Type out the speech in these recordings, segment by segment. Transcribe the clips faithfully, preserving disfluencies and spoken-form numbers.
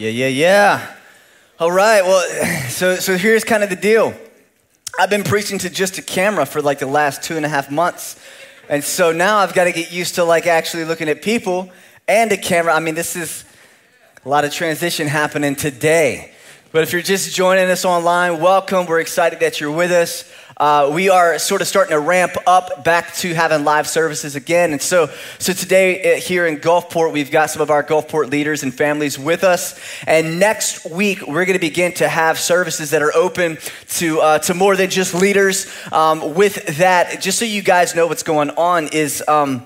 Yeah, yeah, yeah. All right. Well, so so here's kind of the deal. I've been preaching to just a camera for like the last two and a half months. And so now I've got to get used to like actually looking at people and a camera. I mean, this is a lot of transition happening today. But if you're just joining us online, welcome. We're excited that you're with us. Uh, we are sort of starting to ramp up back to having live services again. And so so today here in Gulfport, we've got some of our Gulfport leaders and families with us. And next week, we're going to begin to have services that are open to uh, to more than just leaders. Um, with that, just so you guys know what's going on is, um,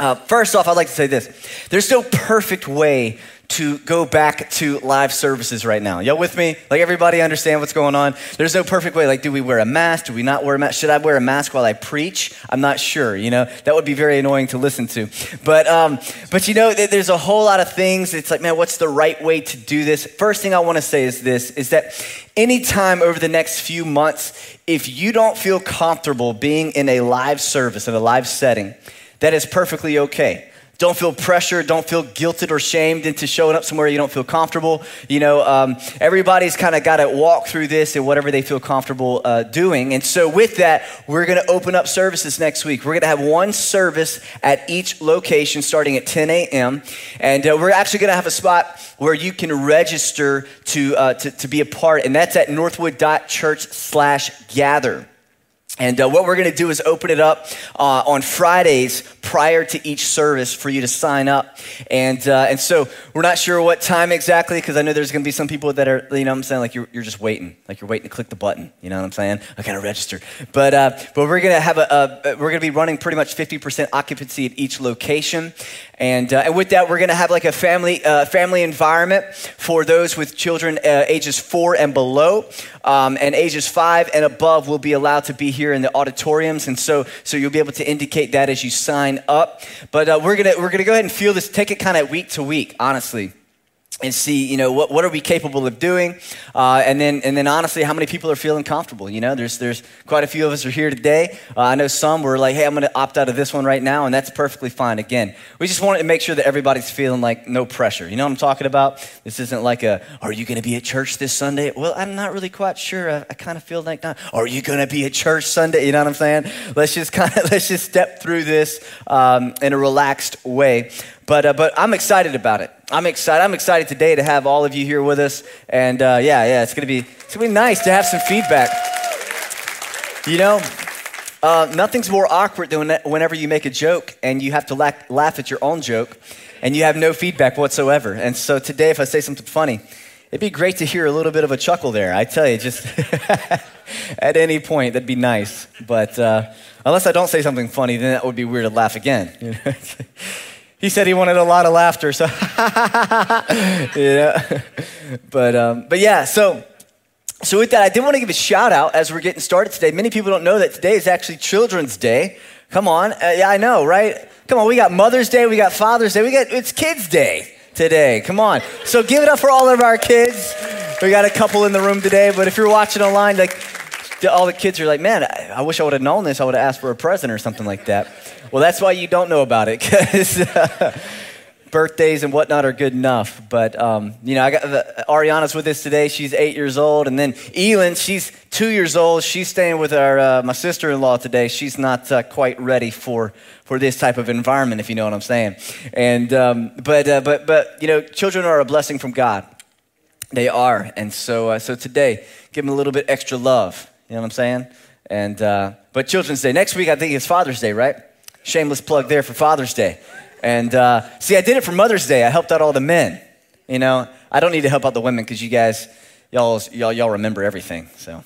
uh, first off, I'd like to say this. There's no perfect way to go back to live services right now. Y'all with me? Like, everybody understand what's going on? There's no perfect way. Like, do we wear a mask? Do we not wear a mask? Should I wear a mask while I preach? I'm not sure, you know? That would be very annoying to listen to. But, um, but you know, there's a whole lot of things. It's like, man, what's the right way to do this? First thing I want to say is this, is that anytime over the next few months, if you don't feel comfortable being in a live service, in a live setting, that is perfectly okay. Don't feel pressure. Don't feel guilted or shamed into showing up somewhere you don't feel comfortable. You know, um, everybody's kind of got to walk through this and whatever they feel comfortable uh, doing. And so with that, we're going to open up services next week. We're going to have one service at each location starting at ten a.m. And uh, we're actually going to have a spot where you can register to, uh, to, to be a part. And that's at northwood dot church slash gather. And uh, what we're going to do is open it up uh, on Fridays prior to each service for you to sign up. And uh, and so we're not sure what time exactly, because I know there's going to be some people that are, you know what I'm saying, like you're, you're just waiting. Like you're waiting to click the button. You know what I'm saying? I got to register. But uh, but we're going to have a, a we're going to be running pretty much fifty percent occupancy at each location. And uh, and with that, we're going to have like a family uh, family environment for those with children uh, ages four and below, um, and ages five and above will be allowed to be here in the auditoriums, and so so you'll be able to indicate that as you sign up. But uh, we're gonna we're gonna go ahead and feel this, take it kind of week to week, honestly, and see, you know, what what are we capable of doing, uh, and then and then honestly, how many people are feeling comfortable? You know, there's there's quite a few of us are here today. Uh, I know some were like, hey, I'm gonna opt out of this one right now, and that's perfectly fine. Again, we just wanted to make sure that everybody's feeling like no pressure. You know what I'm talking about? This isn't like a, are you gonna be at church this Sunday? Well, I'm not really quite sure. I, I kind of feel like not. Are you gonna be at church Sunday? You know what I'm saying? Let's just kind of let's just step through this um, in a relaxed way. But uh, but I'm excited about it. I'm excited. I'm excited today to have all of you here with us. And uh, yeah, yeah, it's gonna be it's gonna be nice to have some feedback. You know, uh, nothing's more awkward than whenever you make a joke and you have to laugh, laugh at your own joke, and you have no feedback whatsoever. And so today, if I say something funny, it'd be great to hear a little bit of a chuckle there. I tell you, just at any point, that'd be nice. But uh, unless I don't say something funny, then that would be weird to laugh again. You know? He said he wanted a lot of laughter, so yeah. But um, but yeah, so so with that, I did want to give a shout out as we're getting started today. Many people don't know that today is actually Children's Day. Come on, uh, yeah, I know, right? Come on, we got Mother's Day, we got Father's Day, we got it's Kids Day today. Come on, so give it up for all of our kids. We got a couple in the room today, but if you're watching online, like all the kids are like, man, I, I wish I would have known this. I would have asked for a present or something like that. Well, that's why you don't know about it, because uh, birthdays and whatnot are good enough. But, um, you know, I got uh, Ariana's with us today. She's eight years old. And then Elin, she's two years old. She's staying with our uh, my sister-in-law today. She's not uh, quite ready for, for this type of environment, if you know what I'm saying. And um, but, uh, but, but, you know, children are a blessing from God. They are. And so, uh, so today, give them a little bit extra love. You know what I'm saying? And uh, but Children's Day. Next week, I think it's Father's Day, right? Shameless plug there for Father's Day. And uh, see, I did it for Mother's Day. I helped out all the men. You know, I don't need to help out the women because you guys, y'all, y'all, y'all remember everything. So,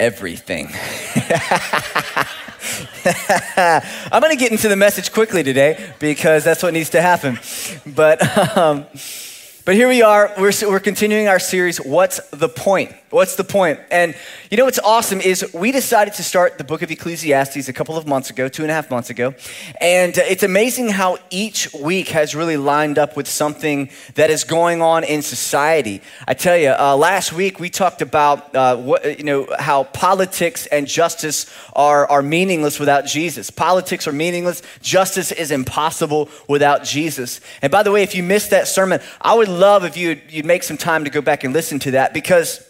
everything. I'm going to get into the message quickly today because that's what needs to happen. But, um, but here we are. We're we're continuing our series. What's the point? What's the point? And you know what's awesome is we decided to start the book of Ecclesiastes a couple of months ago, two and a half months ago. And it's amazing how each week has really lined up with something that is going on in society. I tell you, uh, last week we talked about uh, what, you know how politics and justice are, are meaningless without Jesus. Politics are meaningless. Justice is impossible without Jesus. And by the way, if you missed that sermon, I would love if you'd, you'd make some time to go back and listen to that, because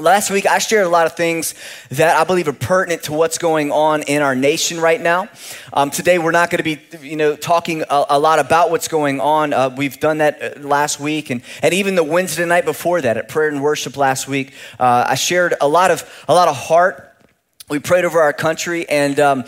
last week, I shared a lot of things that I believe are pertinent to what's going on in our nation right now. Um, today, we're not going to be, you know, talking a, a lot about what's going on. Uh, we've done that last week, and, and even the Wednesday night before that at prayer and worship last week, uh, I shared a lot of a lot of heart. We prayed over our country, and um,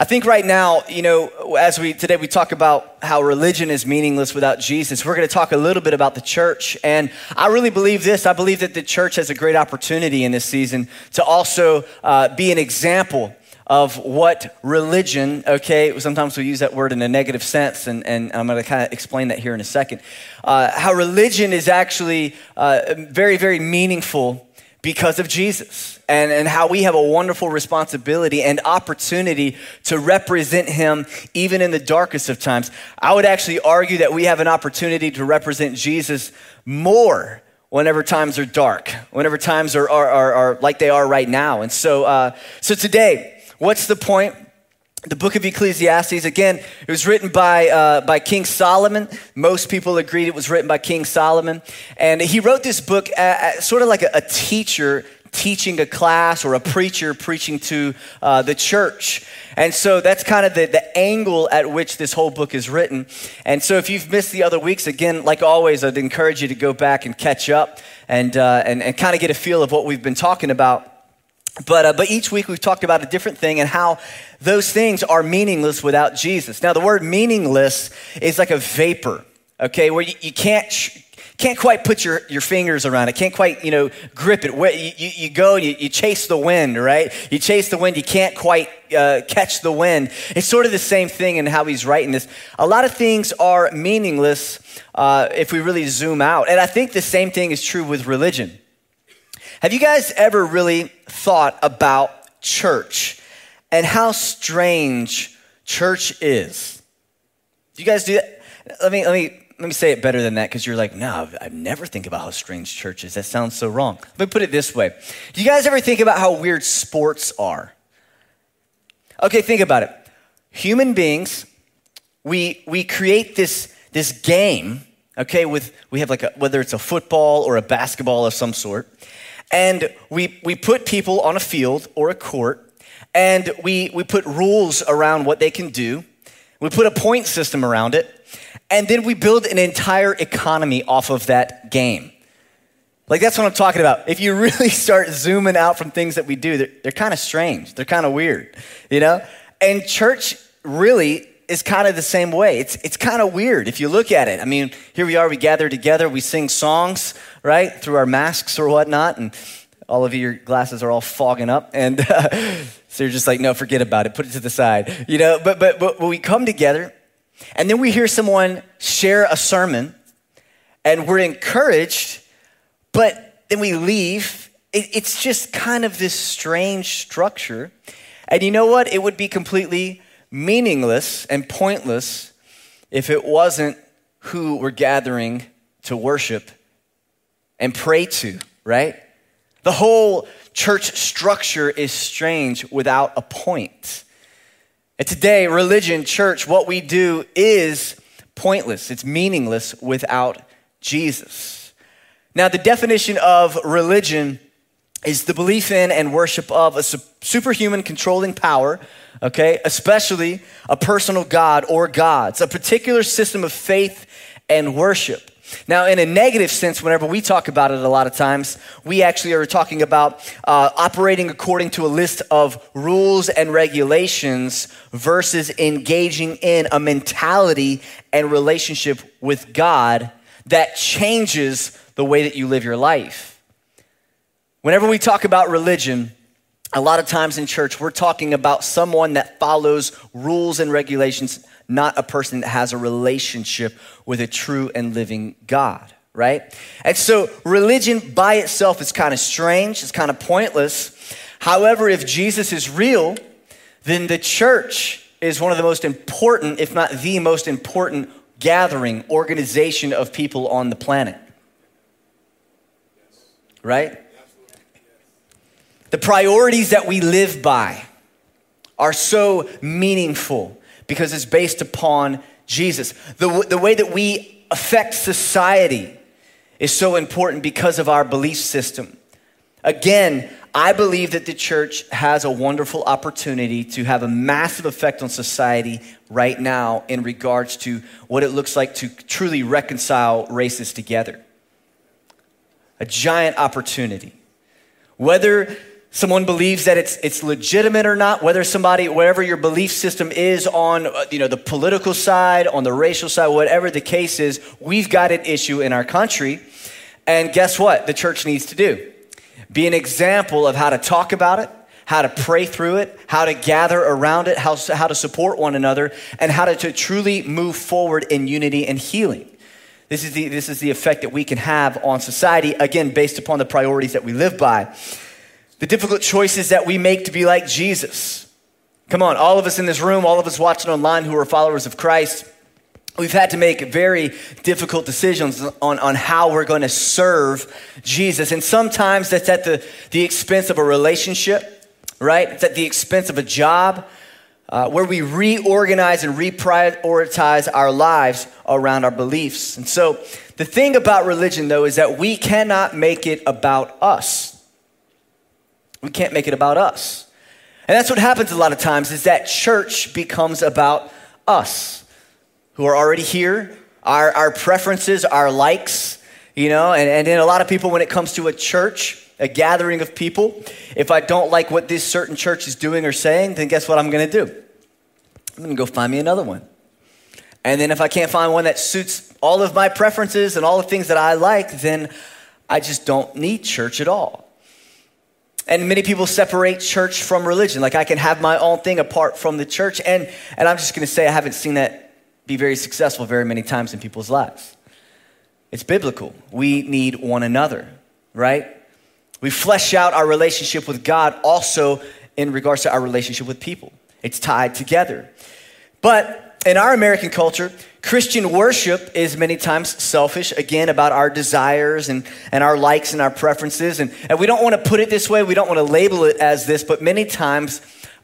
I think right now, you know, as we today we talk about how religion is meaningless without Jesus, we're going to talk a little bit about the church. And I really believe this. I believe that the church has a great opportunity in this season to also uh, be an example of what religion, okay, sometimes we use that word in a negative sense, and, and I'm going to kind of explain that here in a second, uh, how religion is actually uh, very, very meaningful because of Jesus, and, and how we have a wonderful responsibility and opportunity to represent him even in the darkest of times. I would actually argue that we have an opportunity to represent Jesus more whenever times are dark, whenever times are, are, are, are like they are right now. And so, uh, so today, what's the point? The book of Ecclesiastes, again, it was written by uh, by King Solomon. Most people agreed it was written by King Solomon. And he wrote this book at, at sort of like a, a teacher teaching a class, or a preacher preaching to uh, the church. And so that's kind of the, the angle at which this whole book is written. And so if you've missed the other weeks, again, like always, I'd encourage you to go back and catch up and uh, and, and kind of get a feel of what we've been talking about. But uh, but each week we've talked about a different thing and how those things are meaningless without Jesus. Now, the word meaningless is like a vapor, okay, where you, you can't sh- can't quite put your, your fingers around it, can't quite, you know, grip it. You, you, you go and you, you chase the wind, right? You chase the wind, you can't quite uh, catch the wind. It's sort of the same thing in how he's writing this. A lot of things are meaningless uh, if we really zoom out. And I think the same thing is true with religion. Have you guys ever really thought about church and how strange church is? Do you guys do that? Let me let me let me say it better than that, because you're like, no, I never think about how strange church is. That sounds so wrong. Let me put it this way. Do you guys ever think about how weird sports are? Okay, think about it. Human beings, we we create this this game, okay, with we have like a, whether it's a football or a basketball of some sort. And we we put people on a field or a court, and we, we put rules around what they can do. We put a point system around it, and then we build an entire economy off of that game. Like, that's what I'm talking about. If you really start zooming out from things that we do, they're, they're kind of strange. They're kind of weird, you know? And church really is kind of the same way. It's it's kind of weird if you look at it. I mean, here we are, we gather together, we sing songs, right, through our masks or whatnot, and all of your glasses are all fogging up, and uh, so you're just like, no, forget about it, put it to the side, you know, but, but, but we come together, and then we hear someone share a sermon, and we're encouraged, but then we leave. It, it's just kind of this strange structure, and you know what? It would be completely meaningless and pointless if it wasn't who we're gathering to worship and pray to, right? The whole church structure is strange without a point. And today, religion, church, what we do is pointless. It's meaningless without Jesus. Now, the definition of religion is the belief in and worship of a superhuman controlling power, okay, especially a personal God or gods, a particular system of faith and worship. Now, in a negative sense, whenever we talk about it a lot of times, we actually are talking about uh, operating according to a list of rules and regulations versus engaging in a mentality and relationship with God that changes the way that you live your life. Whenever we talk about religion, a lot of times in church, we're talking about someone that follows rules and regulations, not a person that has a relationship with a true and living God. right? And so religion by itself is kind of strange. It's kind of pointless. However, if Jesus is real, then the church is one of the most important, if not the most important, gathering, organization of people on the planet. Right? The priorities that we live by are so meaningful because it's based upon Jesus. The, w- the way that we affect society is so important because of our belief system. Again, I believe that the church has a wonderful opportunity to have a massive effect on society right now in regards to what it looks like to truly reconcile races together. A giant opportunity. Whether someone believes that it's it's legitimate or not, whether somebody, whatever your belief system is on, you know, the political side, on the racial side, whatever the case is, we've got an issue in our country. And guess what? The church needs to do. Be an example of how to talk about it, how to pray through it, how to gather around it, how, how to support one another, and how to, to truly move forward in unity and healing. This is the this is the effect that we can have on society, again, based upon the priorities that we live by. The difficult choices that we make to be like Jesus. Come on, all of us in this room, all of us watching online who are followers of Christ, we've had to make very difficult decisions on, on how we're going to serve Jesus. And sometimes that's at the, the expense of a relationship, right? It's at the expense of a job, uh, where we reorganize and reprioritize our lives around our beliefs. And so the thing about religion, though, is that we cannot make it about us. We can't make it about us. And that's what happens a lot of times, is that church becomes about us who are already here, our, our preferences, our likes, you know, and, and then a lot of people, when it comes to a church, a gathering of people, if I don't like what this certain church is doing or saying, then guess what I'm going to do? I'm going to go find me another one. And then if I can't find one that suits all of my preferences and all the things that I like, then I just don't need church at all. And many people separate church from religion. Like, I can have my own thing apart from the church. And and I'm just going to say, I haven't seen that be very successful very many times in people's lives. It's biblical. We need one another, right? We flesh out our relationship with God also in regards to our relationship with people. It's tied together. But in our American culture, Christian worship is many times selfish, again, about our desires and, and our likes and our preferences. And, and we don't want to put it this way. We don't want to label it as this, but many times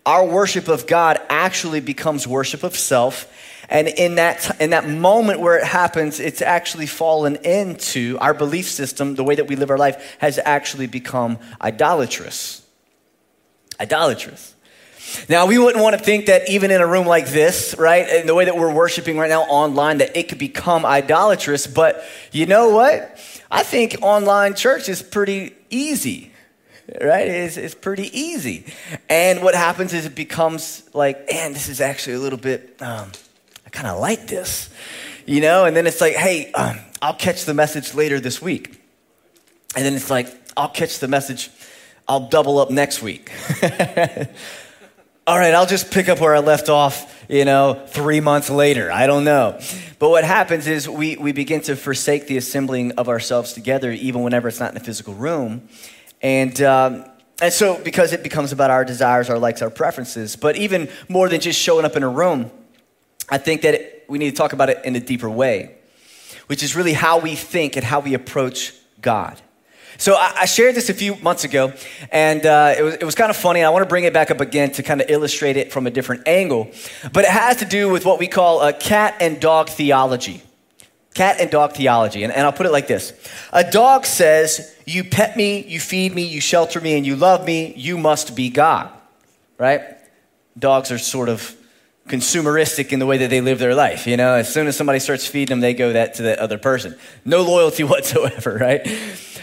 our worship of God actually becomes worship of self. And in that, in that moment where it happens, it's actually fallen into our belief system. The way that we live our life has actually become idolatrous. Idolatrous. Now, we wouldn't want to think that even in a room like this, right, and the way that we're worshiping right now online, that it could become idolatrous. But you know what? I think online church is pretty easy, right? It's, it's pretty easy. And what happens is it becomes like, man, this is actually a little bit, um, I kind of like this, you know? And then it's like, hey, um, I'll catch the message later this week. And then it's like, I'll catch the message, I'll double up next week. All right, I'll just pick up where I left off, you know, three months later. I don't know. But what happens is we, we begin to forsake the assembling of ourselves together, even whenever it's not in a physical room. And um, and so because it becomes about our desires, our likes, our preferences. But even more than just showing up in a room, I think that it, we need to talk about it in a deeper way, which is really how we think and how we approach God. So I shared this a few months ago, and uh, it was it was kind of funny. And I want to bring it back up again to kind of illustrate it from a different angle. But it has to do with what we call a cat and dog theology. Cat and dog theology. And, and I'll put it like this. A dog says, you pet me, you feed me, you shelter me, and you love me. You must be God, right? Dogs are sort of consumeristic in the way that they live their life. You know, as soon as somebody starts feeding them, they go that to the other person. No loyalty whatsoever, right?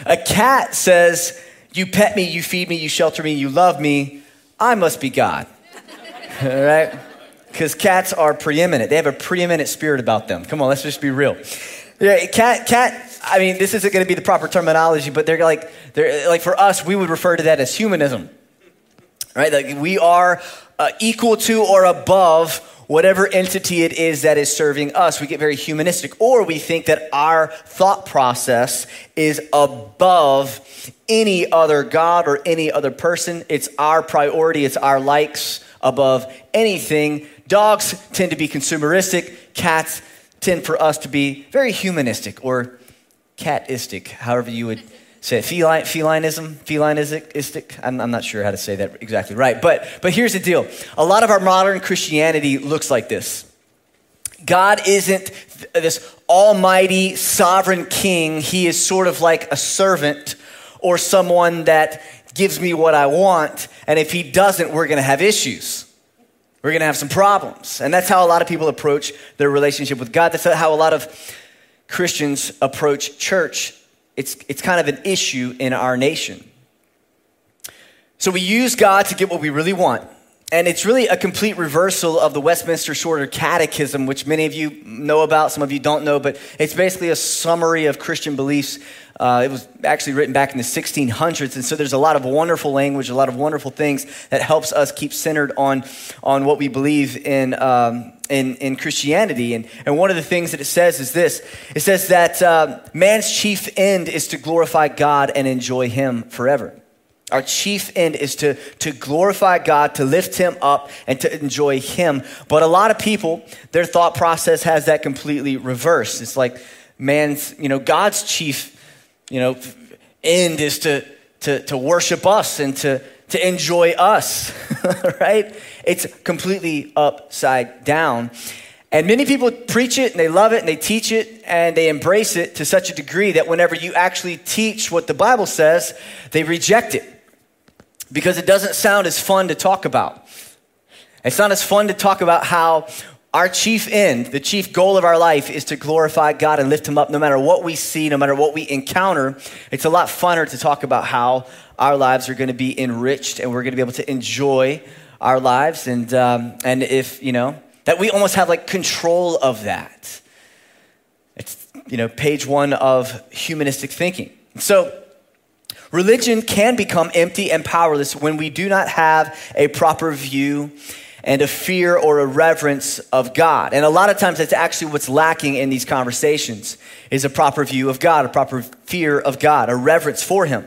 A cat says, you pet me, you feed me, you shelter me, you love me. I must be God, all right? Because cats are preeminent. They have a preeminent spirit about them. Come on, let's just be real. Yeah, cat, cat. I mean, this isn't going to be the proper terminology, but they're like, they're like for us, we would refer to that as humanism, right? Like we are uh, equal to or above whatever entity it is that is serving us, we get very humanistic, or we think that our thought process is above any other God or any other person. It's our priority, it's our likes above anything. Dogs tend to be consumeristic, cats tend for us to be very humanistic or catistic, however you would say it. Feline, felinism, felinistic. I'm, I'm not sure how to say that exactly right. But, but here's the deal. A lot of our modern Christianity looks like this. God isn't this almighty sovereign king. He is sort of like a servant or someone that gives me what I want. And if he doesn't, we're going to have issues. We're going to have some problems. And that's how a lot of people approach their relationship with God. That's how a lot of Christians approach church. It's it's kind of an issue in our nation. So we use God to get what we really want. And it's really a complete reversal of the Westminster Shorter Catechism, which many of you know about, some of you don't know, but it's basically a summary of Christian beliefs. Uh, it was actually written back in the sixteen hundreds, and so there's a lot of wonderful language, a lot of wonderful things that helps us keep centered on, on what we believe in, um, in, in Christianity. And, and one of the things that it says is this. It says that uh, man's chief end is to glorify God and enjoy him forever. Our chief end is to, to glorify God, to lift him up, and to enjoy him. But a lot of people, their thought process has that completely reversed. It's like man's, you know, God's chief, you know, end is to, to, to worship us and to, to enjoy us, right? It's completely upside down. And many people preach it and they love it and they teach it and they embrace it to such a degree that whenever you actually teach what the Bible says, they reject it. Because it doesn't sound as fun to talk about. It's not as fun to talk about how our chief end, the chief goal of our life, is to glorify God and lift him up no matter what we see, no matter what we encounter. It's a lot funner to talk about how our lives are going to be enriched and we're going to be able to enjoy our lives. And um, and if, you know, that we almost have like control of that. It's, you know, page one of humanistic thinking. So, religion can become empty and powerless when we do not have a proper view and a fear or a reverence of God. And a lot of times that's actually what's lacking in these conversations is a proper view of God, a proper fear of God, a reverence for him.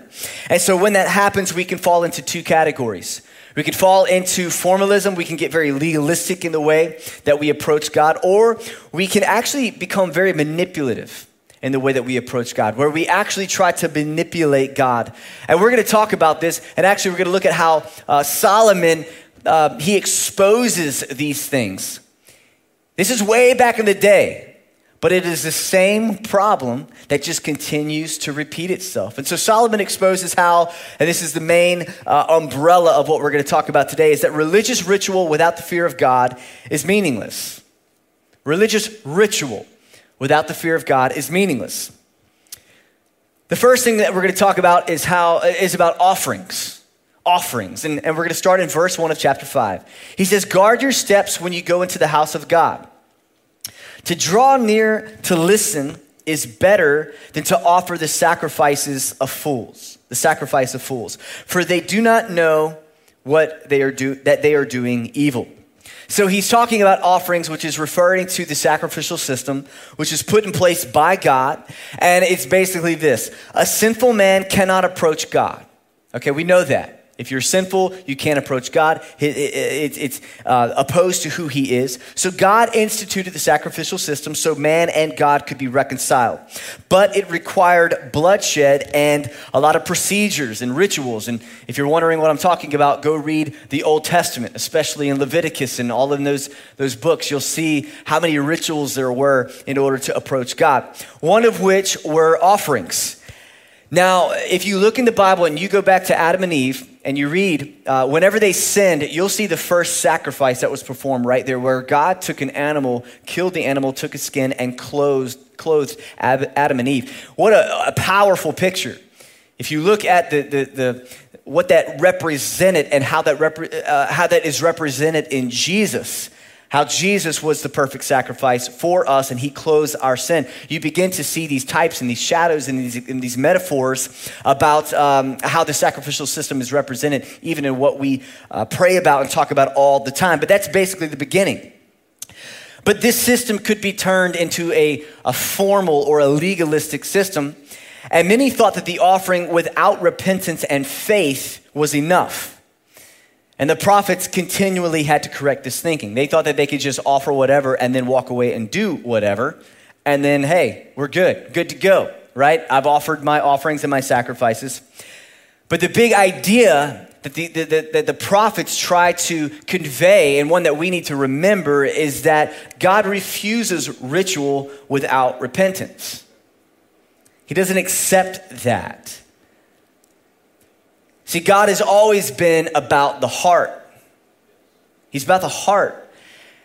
And so when that happens, we can fall into two categories. We can fall into formalism. We can get very legalistic in the way that we approach God, or we can actually become very manipulative in the way that we approach God, where we actually try to manipulate God. And we're going to talk about this, and actually we're going to look at how uh, Solomon, uh, he exposes these things. This is way back in the day, but it is the same problem that just continues to repeat itself. And so Solomon exposes how, and this is the main uh, umbrella of what we're going to talk about today, is that religious ritual without the fear of God is meaningless. Religious ritual without the fear of God is meaningless. The first thing that we're going to talk about is how is about offerings, offerings. And, and we're going to start in verse one of chapter five. He says, guard your steps when you go into the house of God. To draw near to listen is better than to offer the sacrifices of fools, the sacrifice of fools, for they do not know what they are do, that they are doing evil. So he's talking about offerings, which is referring to the sacrificial system, which is put in place by God. And it's basically this: a sinful man cannot approach God. Okay, we know that. If you're sinful, you can't approach God. It's opposed to who he is. So God instituted the sacrificial system so man and God could be reconciled. But it required bloodshed and a lot of procedures and rituals. And if you're wondering what I'm talking about, go read the Old Testament, especially in Leviticus and all of those, those books. You'll see how many rituals there were in order to approach God, one of which were offerings. Now, if you look in the Bible and you go back to Adam and Eve and you read, uh, whenever they sinned, you'll see the first sacrifice that was performed right there, where God took an animal, killed the animal, took its skin, and clothed, clothed Adam and Eve. What a, a powerful picture. If you look at the, the, the what that represented and how that repre- uh, how that is represented in Jesus, how Jesus was the perfect sacrifice for us and he clothes our sin. You begin to see these types and these shadows and these, and these metaphors about um, how the sacrificial system is represented, even in what we uh, pray about and talk about all the time. But that's basically the beginning. But this system could be turned into a, a formal or a legalistic system, and many thought that the offering without repentance and faith was enough. And the prophets continually had to correct this thinking. They thought that they could just offer whatever and then walk away and do whatever, and then, hey, we're good, good to go, right? I've offered my offerings and my sacrifices. But the big idea that the, the, that the prophets try to convey, and one that we need to remember, is that God refuses ritual without repentance. He doesn't accept that. See, God has always been about the heart. He's about the heart.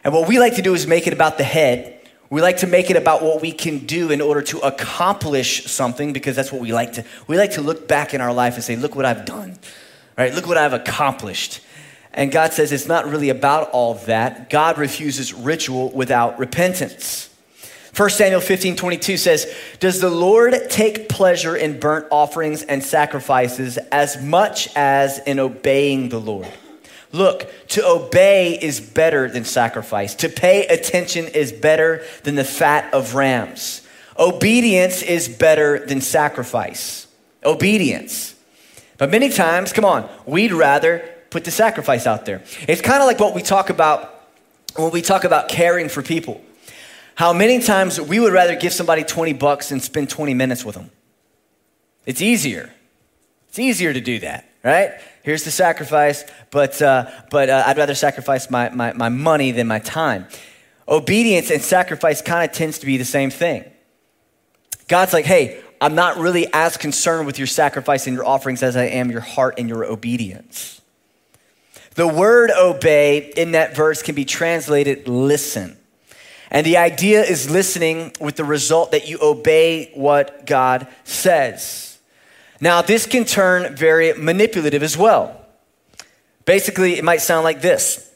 And what we like to do is make it about the head. We like to make it about what we can do in order to accomplish something, because that's what we like to. We like to look back in our life and say, look what I've done, right? Look what I've accomplished. And God says it's not really about all that. God refuses ritual without repentance. First Samuel fifteen twenty-two says, does the Lord take pleasure in burnt offerings and sacrifices as much as in obeying the Lord? Look, to obey is better than sacrifice. To pay attention is better than the fat of rams. Obedience is better than sacrifice. Obedience. But many times, come on, we'd rather put the sacrifice out there. It's kind of like what we talk about when we talk about caring for people. How many times we would rather give somebody twenty bucks and spend twenty minutes with them. It's easier. It's easier to do that, right? Here's the sacrifice, but uh, but uh, I'd rather sacrifice my, my, my money than my time. Obedience and sacrifice kind of tends to be the same thing. God's like, hey, I'm not really as concerned with your sacrifice and your offerings as I am your heart and your obedience. The word obey in that verse can be translated listen. And the idea is listening with the result that you obey what God says. Now, this can turn very manipulative as well. Basically, it might sound like this.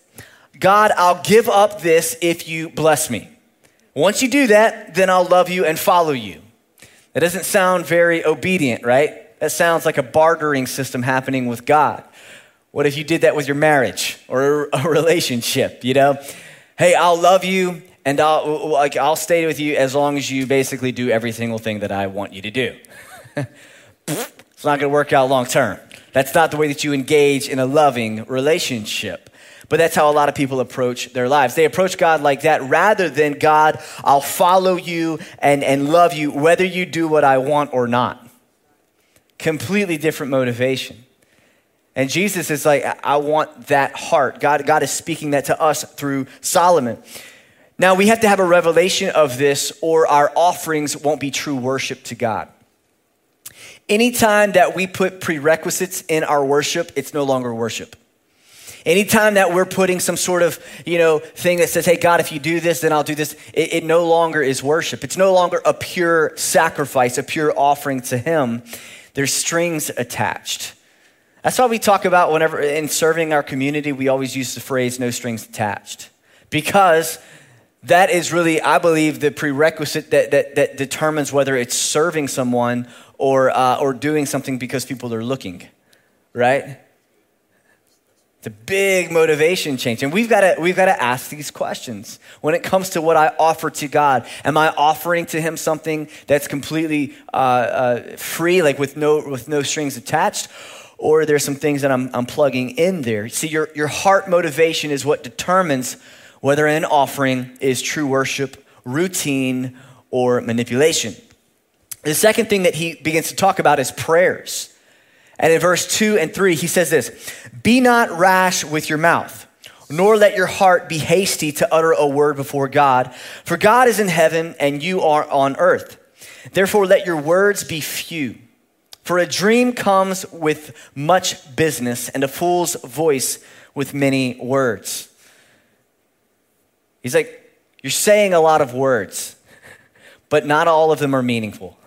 God, I'll give up this if you bless me. Once you do that, then I'll love you and follow you. That doesn't sound very obedient, right? That sounds like a bartering system happening with God. What if you did that with your marriage or a relationship, you know? Hey, I'll love you and I'll, like, I'll stay with you as long as you basically do every single thing that I want you to do. It's not going to work out long term. That's not the way that you engage in a loving relationship. But that's how a lot of people approach their lives. They approach God like that rather than, God, I'll follow you and, and love you whether you do what I want or not. Completely different motivation. And Jesus is like, I want that heart. God, God is speaking that to us through Solomon. Now, we have to have a revelation of this, or our offerings won't be true worship to God. Anytime that we put prerequisites in our worship, it's no longer worship. Anytime that we're putting some sort of, you know, thing that says, hey, God, if you do this, then I'll do this, it, it no longer is worship. It's no longer a pure sacrifice, a pure offering to Him. There's strings attached. That's why we talk about whenever in serving our community, we always use the phrase, no strings attached, because that is really, I believe, the prerequisite that that, that determines whether it's serving someone or uh, or doing something because people are looking, right? It's a big motivation change, and we've got to we've got to ask these questions when it comes to what I offer to God. Am I offering to Him something that's completely uh, uh, free, like with no with no strings attached? Or there's some things that I'm I'm plugging in there. See, your your heart motivation is what determines whether an offering is true worship, routine, or manipulation. The second thing that he begins to talk about is prayers. And in verse two and three, he says this, be not rash with your mouth, nor let your heart be hasty to utter a word before God, for God is in heaven and you are on earth. Therefore, let your words be few, for a dream comes with much business and a fool's voice with many words. He's like, you're saying a lot of words, but not all of them are meaningful.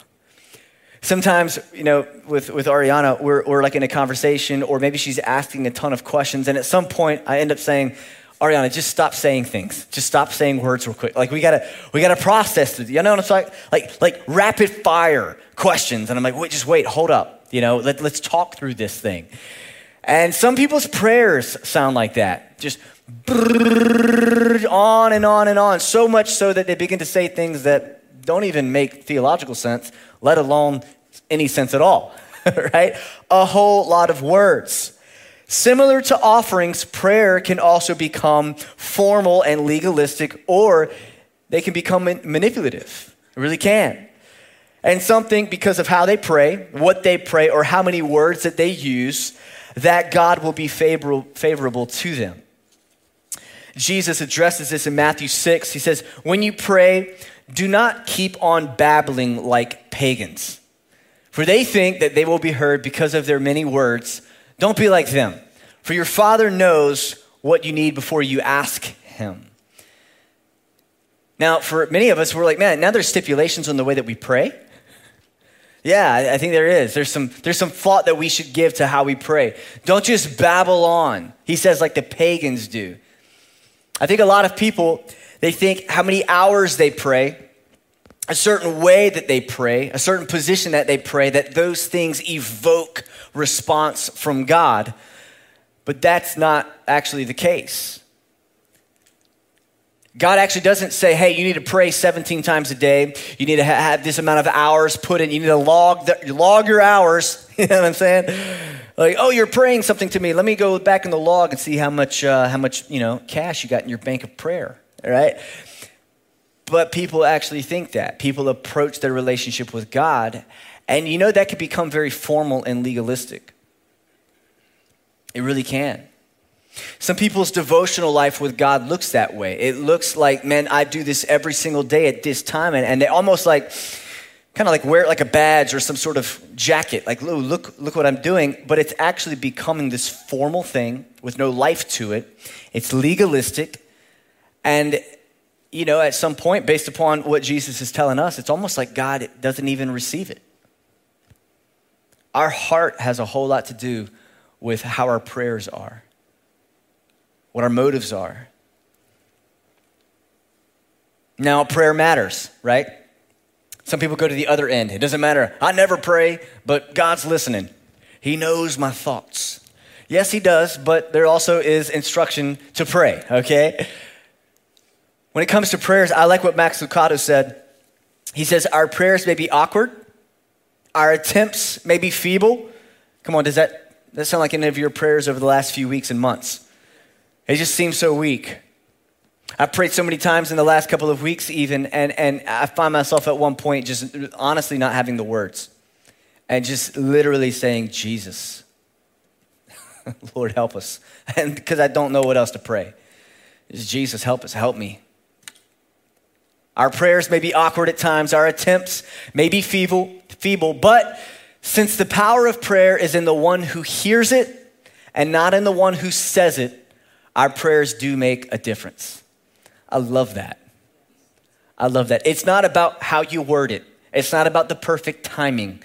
Sometimes, you know, with, with Ariana, we're, we're like in a conversation, or maybe she's asking a ton of questions. And at some point I end up saying, Ariana, just stop saying things. Just stop saying words real quick. Like we gotta, we gotta process this. You know what I'm saying? Like, like rapid fire questions. And I'm like, wait, just wait, hold up. You know, let, let's talk through this thing. And some people's prayers sound like that, just on and on and on, so much so that they begin to say things that don't even make theological sense, let alone any sense at all, right? A whole lot of words. Similar to offerings, prayer can also become formal and legalistic, or they can become manipulative. It really can. And something, because of how they pray, what they pray, or how many words that they use, that God will be favor- favorable to them. Jesus addresses this in Matthew six. He says, when you pray, do not keep on babbling like pagans, for they think that they will be heard because of their many words. Don't be like them, for your Father knows what you need before you ask him. Now, for many of us, we're like, man, now there's stipulations on the way that we pray. Yeah, I think there is. There's some there's some thought that we should give to how we pray. Don't just babble on, he says, like the pagans do. I think a lot of people, they think how many hours they pray, a certain way that they pray, a certain position that they pray, that those things evoke response from God. But that's not actually the case. God actually doesn't say, hey, you need to pray seventeen times a day. You need to ha- have this amount of hours put in. You need to log the- log your hours. You know what I'm saying? Like, oh, you're praying something to me. Let me go back in the log and see how much, uh, how much, you know, cash you got in your bank of prayer. All right. But people actually think that. People approach their relationship with God, and you know that could become very formal and legalistic. It really can. Some people's devotional life with God looks that way. It looks like, man, I do this every single day at this time, and, and they almost like, kind of like wear it like a badge or some sort of jacket. Like, look, look what I'm doing. But it's actually becoming this formal thing with no life to it. It's legalistic, and you know, at some point, based upon what Jesus is telling us, it's almost like God doesn't even receive it. Our heart has a whole lot to do with how our prayers are, what our motives are. Now, prayer matters, right? Some people go to the other end. It doesn't matter. I never pray, but God's listening. He knows my thoughts. Yes, he does, but there also is instruction to pray, okay? When it comes to prayers, I like what Max Lucado said. He says, our prayers may be awkward. Our attempts may be feeble. Come on, does that, that sound like any of your prayers over the last few weeks and months? They just seem so weak. I've prayed so many times in the last couple of weeks even, and, and I find myself at one point just honestly not having the words and just literally saying, Jesus, Lord, help us. And because I don't know what else to pray. It's, Jesus, help us, help me. Our prayers may be awkward at times. Our attempts may be feeble, feeble, but since the power of prayer is in the one who hears it and not in the one who says it, our prayers do make a difference. I love that. I love that. It's not about how you word it. It's not about the perfect timing.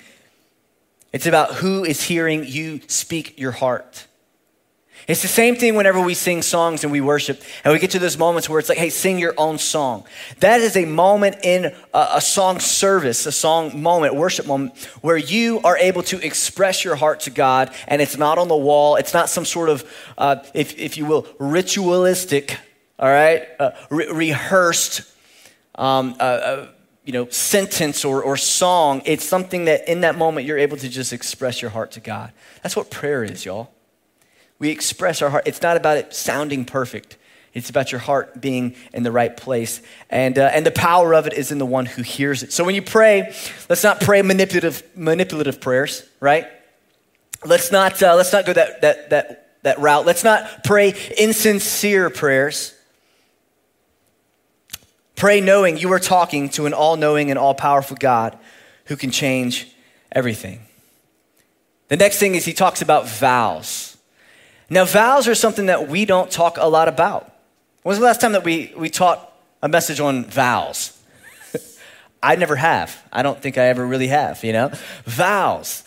It's about who is hearing you speak your heart. It's the same thing whenever we sing songs and we worship and we get to those moments where it's like, hey, sing your own song. That is a moment in a, a song service, a song moment, worship moment, where you are able to express your heart to God, and it's not on the wall. It's not some sort of, uh, if, if you will, ritualistic, all right, uh, re- rehearsed, um, uh, uh, you know, sentence or, or song. It's something that in that moment you're able to just express your heart to God. That's what prayer is, y'all. We express our heart. It's not about it sounding perfect. It's about your heart being in the right place. And uh, and the power of it is in the one who hears it. So when you pray, let's not pray manipulative manipulative prayers, right? Let's not uh, let's not go that that that that route. Let's not pray insincere prayers. Pray knowing you are talking to an all-knowing and all-powerful God who can change everything. The next thing is he talks about vows. Now, vows are something that we don't talk a lot about. When was the last time that we, we taught a message on vows? I never have. I don't think I ever really have, you know? Vows.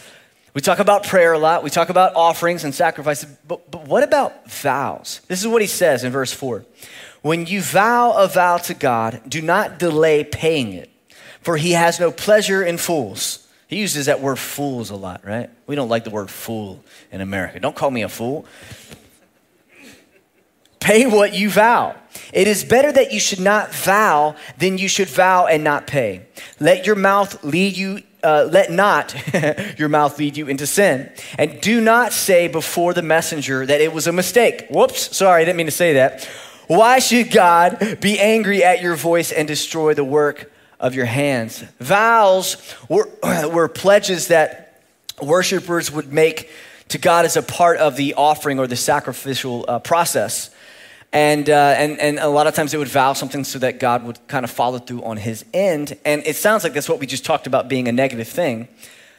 We talk about prayer a lot. We talk about offerings and sacrifices. But, but what about vows? This is what he says in verse four. When you vow a vow to God, do not delay paying it, for he has no pleasure in fools. He uses that word fools a lot, right? We don't like the word fool in America. Don't call me a fool. Pay what you vow. It is better that you should not vow than you should vow and not pay. Let your mouth lead you, uh, let not your mouth lead you into sin. And do not say before the messenger that it was a mistake. Whoops, sorry, I didn't mean to say that. Why should God be angry at your voice and destroy the work of your hands? Vows were, were pledges that worshipers would make to God as a part of the offering or the sacrificial uh, process. And, uh, and and a lot of times they would vow something so that God would kind of follow through on his end. And it sounds like that's what we just talked about being a negative thing.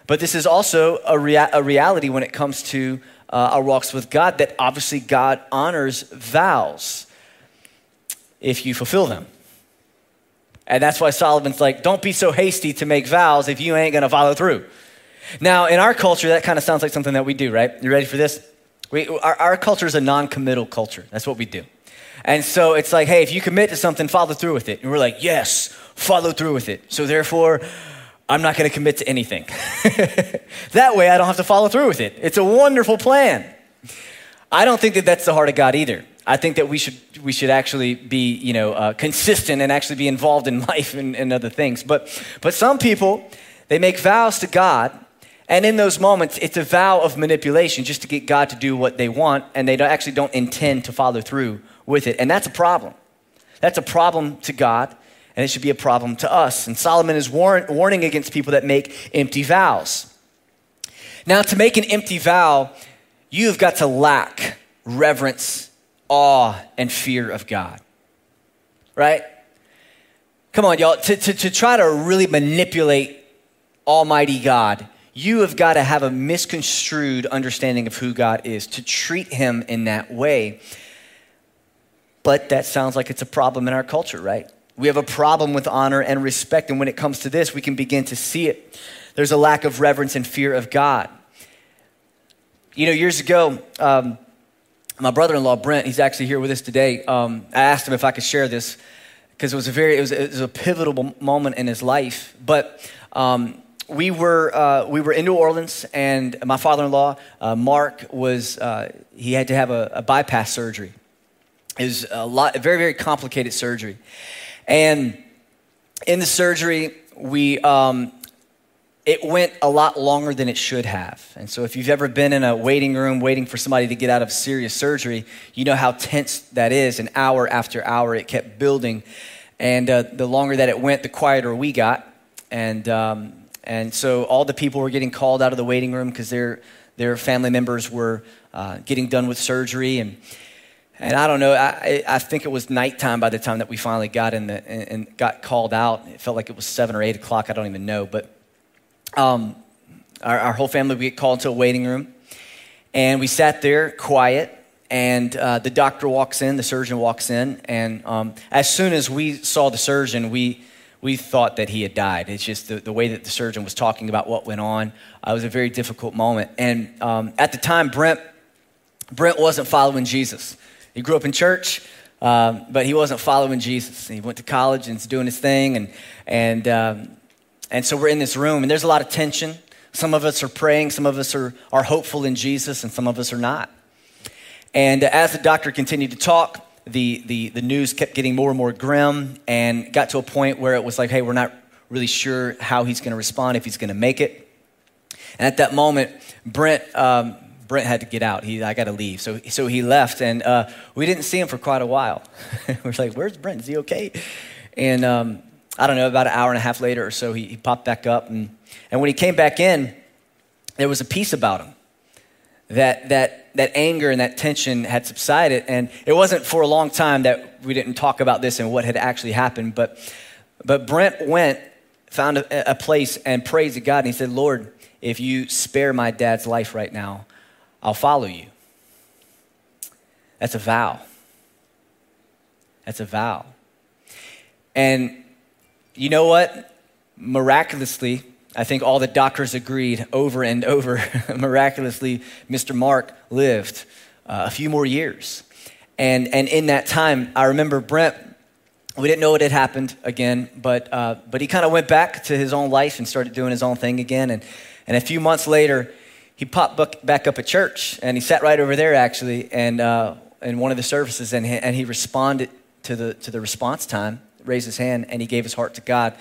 But this is also a, rea- a reality when it comes to uh, our walks with God, that obviously God honors vows if you fulfill them. And that's why Solomon's like, don't be so hasty to make vows if you ain't gonna follow through. Now, in our culture, that kind of sounds like something that we do, right? You ready for this? We, our, our culture is a non-committal culture. That's what we do. And so it's like, hey, if you commit to something, follow through with it. And we're like, yes, follow through with it. So therefore, I'm not going to commit to anything. That way, I don't have to follow through with it. It's a wonderful plan. I don't think that that's the heart of God either. I think that we should we should actually be, you know, uh, consistent and actually be involved in life and, and other things. But but some people, they make vows to God. And in those moments, it's a vow of manipulation just to get God to do what they want, and they don't, actually don't intend to follow through with it. And that's a problem. That's a problem to God, and it should be a problem to us. And Solomon is warn, warning against people that make empty vows. Now, to make an empty vow, you've got to lack reverence, awe, and fear of God, right? Come on, y'all. To, to, to try to really manipulate Almighty God, you have got to have a misconstrued understanding of who God is to treat him in that way. But that sounds like it's a problem in our culture, right? We have a problem with honor and respect. And when it comes to this, we can begin to see it. There's a lack of reverence and fear of God. You know, years ago, um, my brother-in-law, Brent, he's actually here with us today. Um, I asked him if I could share this because it was a very, it was, it was a pivotal moment in his life. But, um, We were uh, we were in New Orleans, and my father-in-law, uh, Mark, was uh, he had to have a, a bypass surgery. It was a lot, a very very complicated surgery, and in the surgery we um, it went a lot longer than it should have. And so, if you've ever been in a waiting room waiting for somebody to get out of serious surgery, you know how tense that is. And hour after hour, it kept building, and uh, the longer that it went, the quieter we got, and. Um, And so all the people were getting called out of the waiting room because their their family members were uh, getting done with surgery, and and I don't know. I I think it was nighttime by the time that we finally got in the and, and got called out. It felt like it was seven or eight o'clock. I don't even know, but um, our, our whole family we get called to a waiting room, and we sat there quiet. And uh, the doctor walks in, the surgeon walks in, and um, as soon as we saw the surgeon, we. We thought that he had died. It's just the, the way that the surgeon was talking about what went on. Uh, it was a very difficult moment. And um, at the time, Brent Brent wasn't following Jesus. He grew up in church, um, but he wasn't following Jesus. He went to college and was doing his thing. And and um, and so we're in this room, and there's a lot of tension. Some of us are praying. Some of us are, are hopeful in Jesus, and some of us are not. And uh, as the doctor continued to talk, The, the the news kept getting more and more grim, and got to a point where it was like, hey, we're not really sure how he's going to respond, if he's going to make it. And at that moment, Brent um, Brent had to get out. He I got to leave. So so he left, and uh, we didn't see him for quite a while. We're like, where's Brent? Is he okay? And um, I don't know, about an hour and a half later or so, he, he popped back up. And, and when he came back in, there was a peace about him. That that that anger and that tension had subsided, and it wasn't for a long time that we didn't talk about this and what had actually happened. But but Brent went, found a, a place, and prayed to God, and he said, "Lord, if you spare my dad's life right now, I'll follow you." That's a vow. That's a vow. And you know what? Miraculously, I think all the doctors agreed over and over. Miraculously, Mister Mark lived uh, a few more years. And and in that time, I remember Brent We didn't know what had happened again, but uh, but he kind of went back to his own life and started doing his own thing again. And, and a few months later, he popped back up at church, and he sat right over there actually, and uh, in one of the services, and he, and he responded to the to the response time, raised his hand, and he gave his heart to God,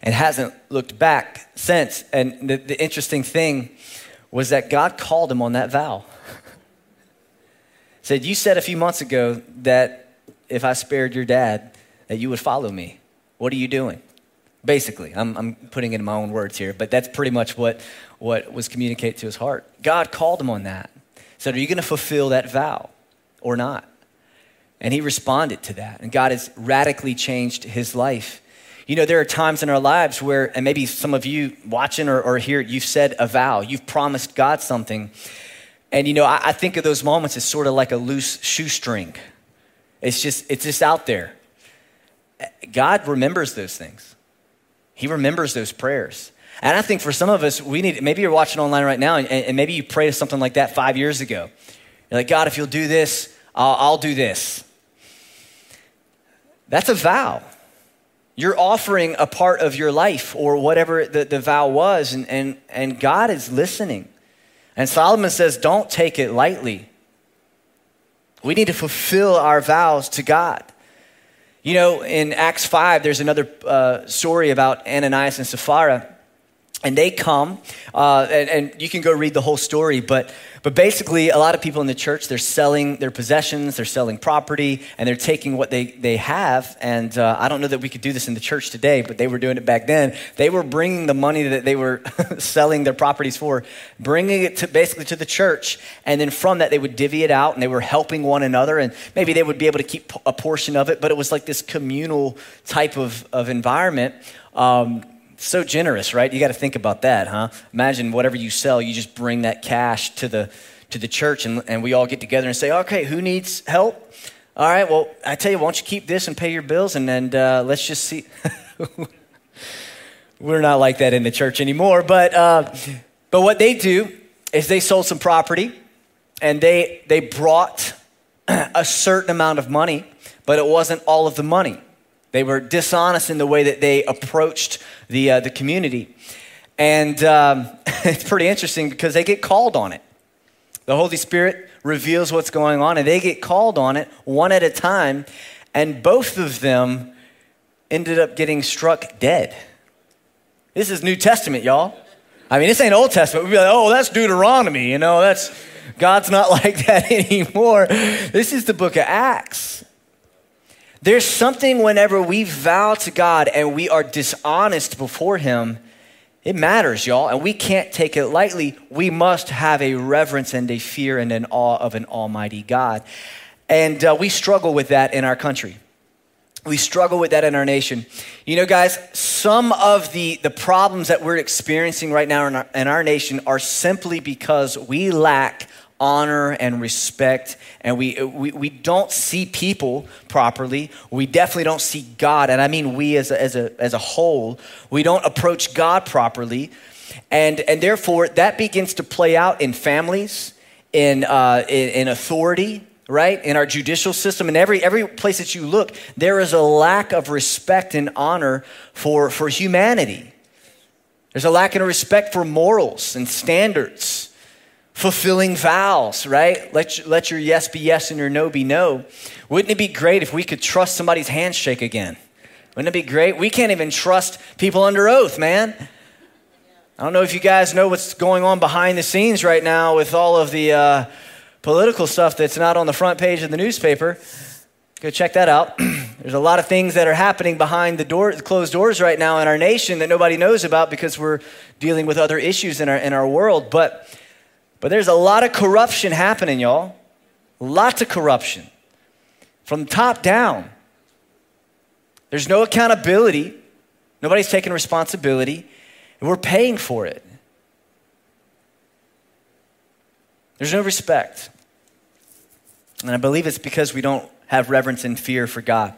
and hasn't looked back since. And the, the interesting thing was that God called him on that vow. Said, "You said a few months ago that if I spared your dad, that you would follow me. What are you doing?" Basically, I'm, I'm putting it in my own words here, but that's pretty much what, what was communicated to his heart. God called him on that. Said, "Are you going to fulfill that vow or not?" And he responded to that. And God has radically changed his life. You know, there are times in our lives where, and maybe some of you watching or, or here, you've said a vow. You've promised God something. And, you know, I, I think of those moments as sort of like a loose shoestring. It's just, it's just out there. God remembers those things. He remembers those prayers. And I think for some of us, we need, maybe you're watching online right now, and, and maybe you prayed something like that five years ago. You're like, "God, if you'll do this, I'll, I'll do this." That's a vow. You're offering a part of your life or whatever the, the vow was, and, and, and God is listening. And Solomon says, don't take it lightly. We need to fulfill our vows to God. You know, in Acts five, there's another uh, story about Ananias and Sapphira, and they come, uh, and, and you can go read the whole story, but but basically a lot of people in the church, they're selling their possessions, they're selling property, and they're taking what they, they have, and uh, I don't know that we could do this in the church today, but they were doing it back then. They were bringing the money that they were selling their properties for, bringing it to basically to the church, and then from that they would divvy it out, and they were helping one another, and maybe they would be able to keep a portion of it, but it was like this communal type of, of environment. Um So generous, right? You got to think about that, huh? Imagine whatever you sell, you just bring that cash to the to the church, and, and we all get together and say, "Okay, who needs help? All right, well, I tell you, why don't you keep this and pay your bills, and then uh, let's just see." We're not like that in the church anymore, but uh, but what they do is they sold some property, and they they brought a certain amount of money, but it wasn't all of the money. They were dishonest in the way that they approached the uh, the community. And um, it's pretty interesting because they get called on it. The Holy Spirit reveals what's going on, and they get called on it one at a time. And both of them ended up getting struck dead. This is New Testament, y'all. I mean, this ain't Old Testament. We'd be like, "Oh, that's Deuteronomy. You know, that's God's not like that anymore." This is the book of Acts. There's something whenever we vow to God and we are dishonest before him, it matters, y'all, and we can't take it lightly. We must have a reverence and a fear and an awe of an almighty God. And uh, we struggle with that in our country. We struggle with that in our nation. You know, guys, some of the, the problems that we're experiencing right now in our, in our nation are simply because we lack honor and respect, and we, we we don't see people properly. We definitely don't see God, and I mean we as a, as a as a whole. We don't approach God properly, and and therefore that begins to play out in families, in uh, in, in authority, right? In our judicial system, and every every place that you look, there is a lack of respect and honor for for humanity. There's a lack of respect for morals and standards. Fulfilling vows, right? Let, let your yes be yes and your no be no. Wouldn't it be great if we could trust somebody's handshake again? Wouldn't it be great? We can't even trust people under oath, man. I don't know if you guys know what's going on behind the scenes right now with all of the uh, political stuff that's not on the front page of the newspaper. Go check that out. There's a lot of things that are happening behind the door, the closed doors right now in our nation that nobody knows about because we're dealing with other issues in our in our world, but But there's a lot of corruption happening, y'all. Lots of corruption from top down. There's no accountability. Nobody's taking responsibility, and we're paying for it. There's no respect. And I believe it's because we don't have reverence and fear for God.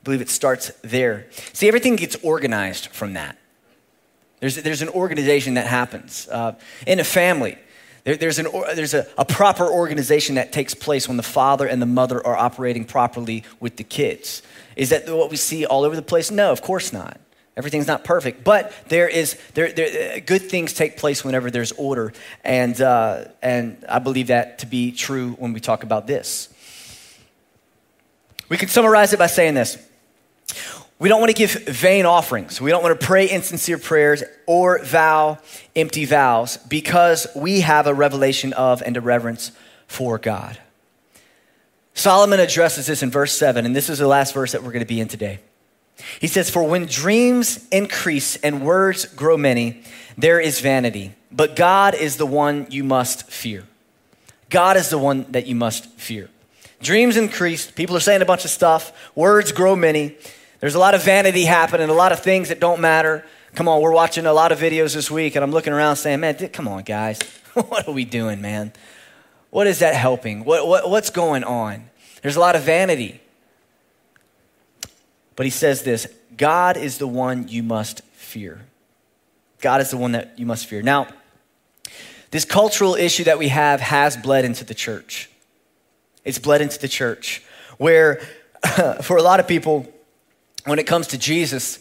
I believe it starts there. See, everything gets organized from that. There's, there's an organization that happens uh, in a family. There, there's an, there's a, a proper organization that takes place when the father and the mother are operating properly with the kids. Is that what we see all over the place? No, of course not. Everything's not perfect, but there is there, there good things take place whenever there's order, and uh, and I believe that to be true when we talk about this. We can summarize it by saying this. We don't want to give vain offerings. We don't want to pray insincere prayers or vow empty vows because we have a revelation of and a reverence for God. Solomon addresses this in verse seven, and this is the last verse that we're going to be in today. He says, "For when dreams increase and words grow many, there is vanity. But God is the one you must fear." God is the one that you must fear. Dreams increase. People are saying a bunch of stuff. Words grow many. There's a lot of vanity happening, a lot of things that don't matter. Come on, we're watching a lot of videos this week, and I'm looking around saying, man, come on, guys. What are we doing, man? What is that helping? What, what, what's going on? There's a lot of vanity. But he says this, God is the one you must fear. God is the one that you must fear. Now, this cultural issue that we have has bled into the church. It's bled into the church where for a lot of people, when it comes to Jesus,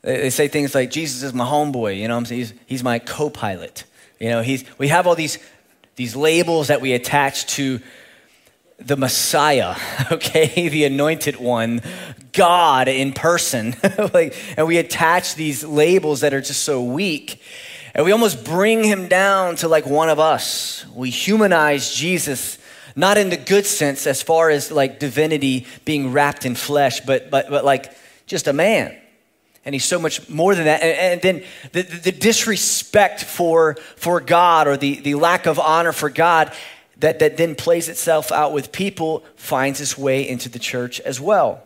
they say things like, Jesus is my homeboy, you know what I'm saying? He's, he's my co-pilot. You know, he's, we have all these, these labels that we attach to the Messiah, okay? The anointed one, God in person. like, and we attach these labels that are just so weak. And we almost bring him down to like one of us. We humanize Jesus, not in the good sense as far as like divinity being wrapped in flesh, but but but like just a man. And he's so much more than that. And, and then the, the disrespect for for God or the, the lack of honor for God that, that then plays itself out with people finds its way into the church as well.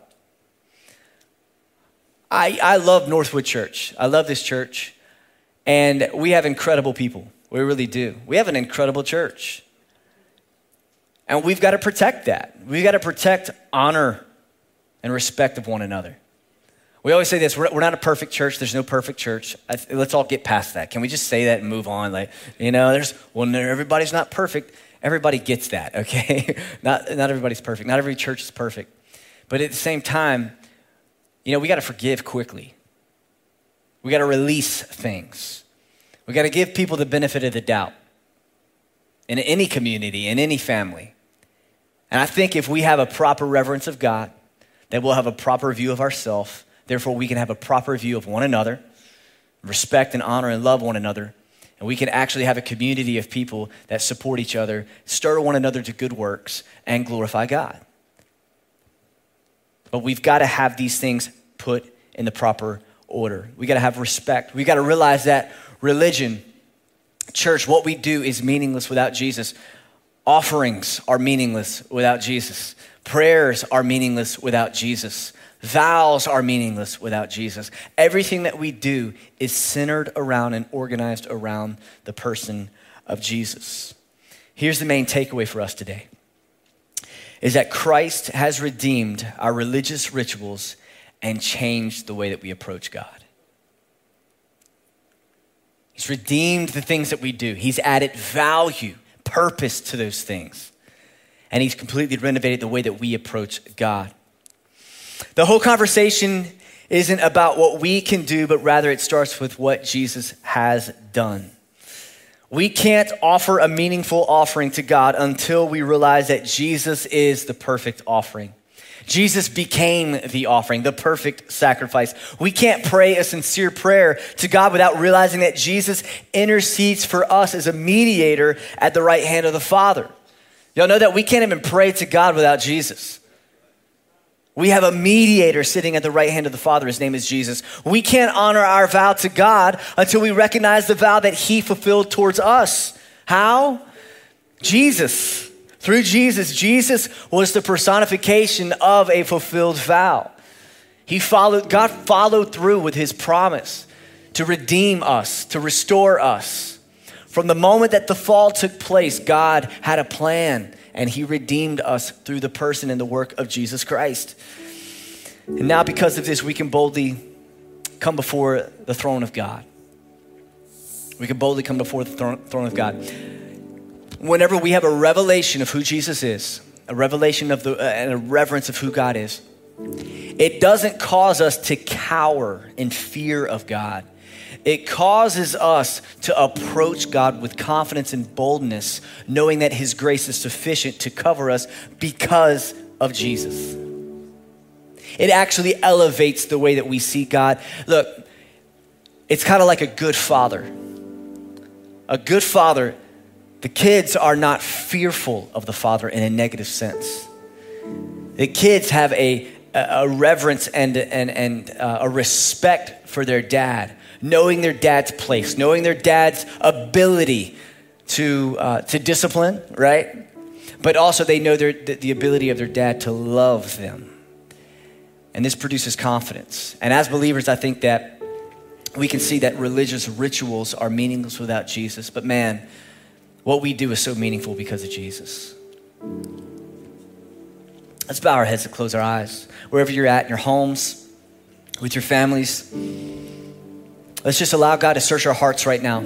I, I love Northwood Church. I love this church. And we have incredible people. We really do. We have an incredible church. And we've got to protect that. We've got to protect honor and respect of one another. We always say this, we're, we're not a perfect church. There's no perfect church. I, let's all get past that. Can we just say that and move on? Like, you know, there's, well, no, everybody's not perfect. Everybody gets that, okay? not, not everybody's perfect. Not every church is perfect. But at the same time, you know, we got to forgive quickly. We got to release things. We got to give people the benefit of the doubt in any community, in any family. And I think if we have a proper reverence of God, then we'll have a proper view of ourselves. Therefore, we can have a proper view of one another, respect and honor and love one another. And we can actually have a community of people that support each other, stir one another to good works, and glorify God. But we've got to have these things put in the proper order. We got to have respect. We got to realize that religion, church, what we do is meaningless without Jesus. Offerings are meaningless without Jesus. Prayers are meaningless without Jesus. Vows are meaningless without Jesus. Everything that we do is centered around and organized around the person of Jesus. Here's the main takeaway for us today. Is that Christ has redeemed our religious rituals and changed the way that we approach God. He's redeemed the things that we do. He's added value, purpose to those things. And he's completely renovated the way that we approach God. The whole conversation isn't about what we can do, but rather it starts with what Jesus has done. We can't offer a meaningful offering to God until we realize that Jesus is the perfect offering. Jesus became the offering, the perfect sacrifice. We can't pray a sincere prayer to God without realizing that Jesus intercedes for us as a mediator at the right hand of the Father. Y'all know that we can't even pray to God without Jesus. We have a mediator sitting at the right hand of the Father. His name is Jesus. We can't honor our vow to God until we recognize the vow that he fulfilled towards us. How? Jesus. Through Jesus, Jesus was the personification of a fulfilled vow. He followed, God followed through with his promise to redeem us, to restore us. From the moment that the fall took place, God had a plan. And he redeemed us through the person and the work of Jesus Christ. And now because of this, we can boldly come before the throne of God. We can boldly come before the throne, throne of God. Whenever we have a revelation of who Jesus is, a revelation of the, uh, and a reverence of who God is, it doesn't cause us to cower in fear of God. It causes us to approach God with confidence and boldness, knowing that his grace is sufficient to cover us because of Jesus. It actually elevates the way that we see God. Look, it's kind of like a good father. A good father, the kids are not fearful of the father in a negative sense. The kids have a, a reverence and, and, and a respect for their dad, knowing their dad's place, knowing their dad's ability to uh, to discipline, right? But also they know their, the ability of their dad to love them. And this produces confidence. And as believers, I think that we can see that religious rituals are meaningless without Jesus. But man, what we do is so meaningful because of Jesus. Let's bow our heads and close our eyes. Wherever you're at, in your homes, with your families, let's just allow God to search our hearts right now.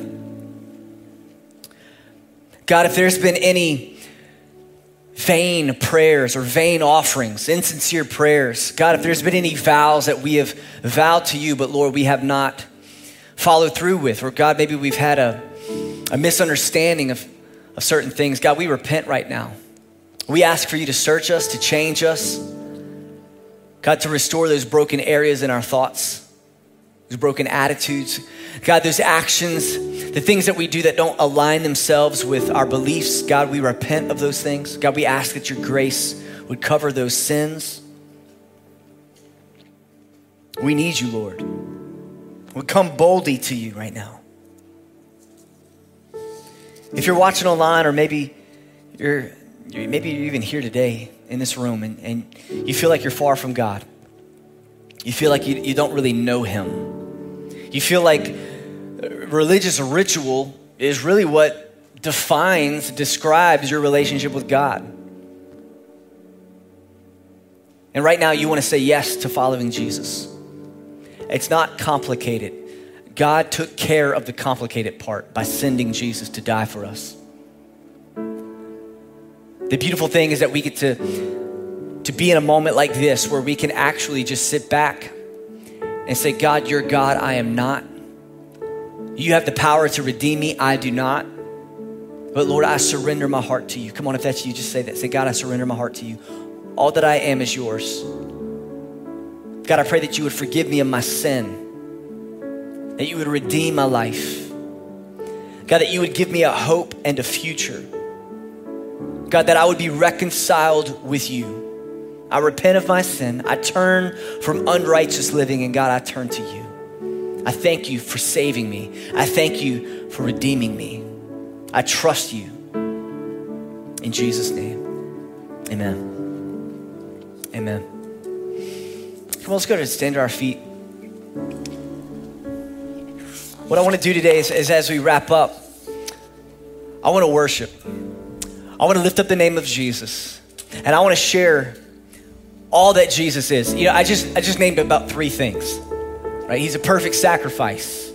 God, if there's been any vain prayers or vain offerings, insincere prayers, God, if there's been any vows that we have vowed to you, but Lord, we have not followed through with, or God, maybe we've had a, a misunderstanding of, of certain things, God, we repent right now. We ask for you to search us, to change us, God, to restore those broken areas in our thoughts, those broken attitudes. God, those actions, the things that we do that don't align themselves with our beliefs, God, we repent of those things. God, we ask that your grace would cover those sins. We need you, Lord. We come boldly to you right now. If you're watching online, or maybe you're maybe you're even here today in this room, and, and you feel like you're far from God. You feel like you, you don't really know him. You feel like religious ritual is really what defines, describes your relationship with God. And right now you want to say yes to following Jesus. It's not complicated. God took care of the complicated part by sending Jesus to die for us. The beautiful thing is that we get to, to be in a moment like this where we can actually just sit back and say, God, you're God, I am not. You have the power to redeem me, I do not. But Lord, I surrender my heart to you. Come on, if that's you, just say that. Say, God, I surrender my heart to you. All that I am is yours. God, I pray that you would forgive me of my sin, that you would redeem my life. God, that you would give me a hope and a future. God, that I would be reconciled with you. I repent of my sin. I turn from unrighteous living, and God, I turn to you. I thank you for saving me. I thank you for redeeming me. I trust you. In Jesus' name, amen. Amen. Come on, let's go to stand to our feet. What I want to do today is, is as we wrap up, I want to worship. I want to lift up the name of Jesus, and I want to share all that Jesus is. You know, I just I just named about three things, right? He's a perfect sacrifice.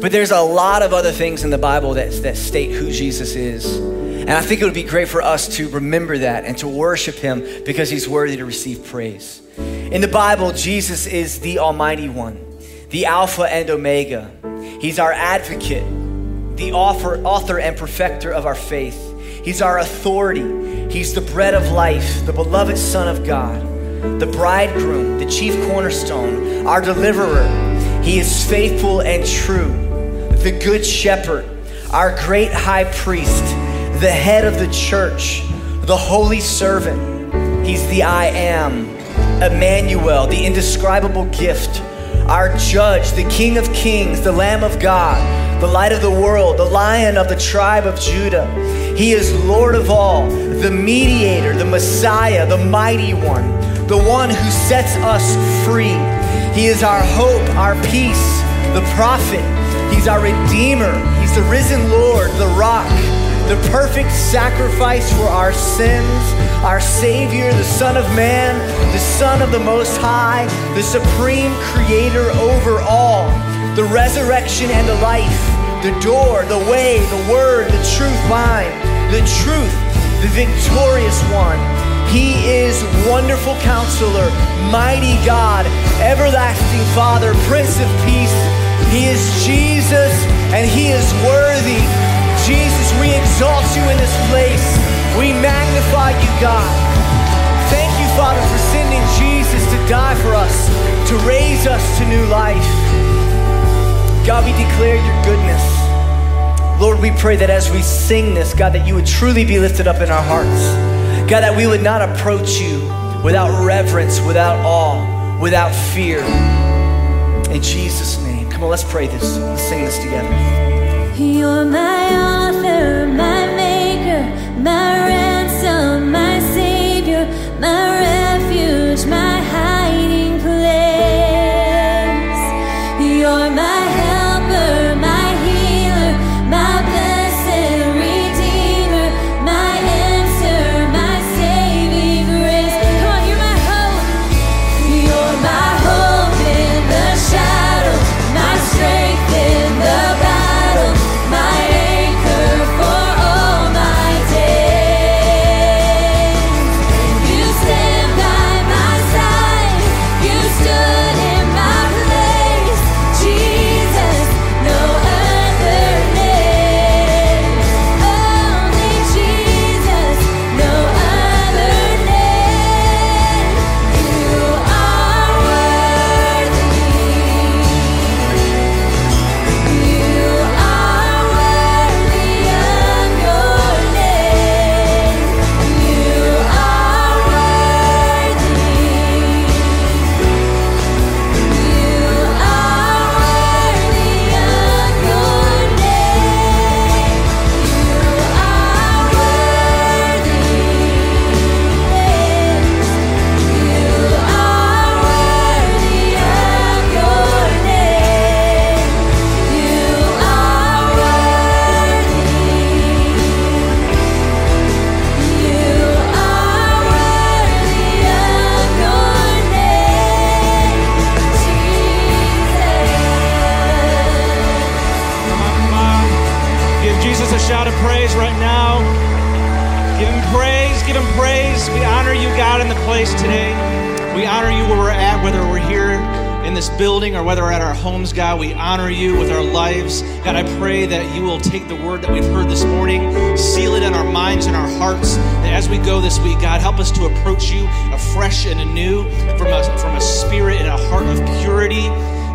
But there's a lot of other things in the Bible that, that state who Jesus is. And I think it would be great for us to remember that and to worship him because he's worthy to receive praise. In the Bible, Jesus is the Almighty One, the Alpha and Omega. He's our advocate, the author, author and perfecter of our faith. He's our authority. He's the bread of life, the beloved Son of God, the bridegroom, the chief cornerstone, our deliverer. He is faithful and true, the good shepherd, our great high priest, the head of the church, the holy servant. He's the I Am, Emmanuel, the indescribable gift, our judge, the King of Kings, the Lamb of God, the light of the world, the Lion of the tribe of Judah. He is Lord of all, the mediator, the Messiah, the mighty one, the one who sets us free. He is our hope, our peace, the prophet. He's our redeemer. He's the risen Lord, the rock, the perfect sacrifice for our sins, our Savior, the Son of Man, the Son of the Most High, the supreme creator over all, the resurrection and the life, the door, the way, the word, the truth vine, the in truth, the victorious one. He is Wonderful Counselor, Mighty God, Everlasting Father, Prince of Peace. He is Jesus, and He is worthy. Jesus, we exalt you in this place. We magnify you, God. Thank you, Father, for sending Jesus to die for us, to raise us to new life. God, we declare your goodness. Lord, we pray that as we sing this, God, that you would truly be lifted up in our hearts. God, that we would not approach you without reverence, without awe, without fear. In Jesus' name. Come on, let's pray this. Let's sing this together. You're my author, my maker, my ransom, my savior, my refuge, my hiding place. You're my helper, my building or whether at our homes, God, we honor you with our lives. God, I pray that you will take the word that we've heard this morning, seal it in our minds and our hearts, that as we go this week, God, help us to approach you afresh and anew from a, from a spirit and a heart of purity.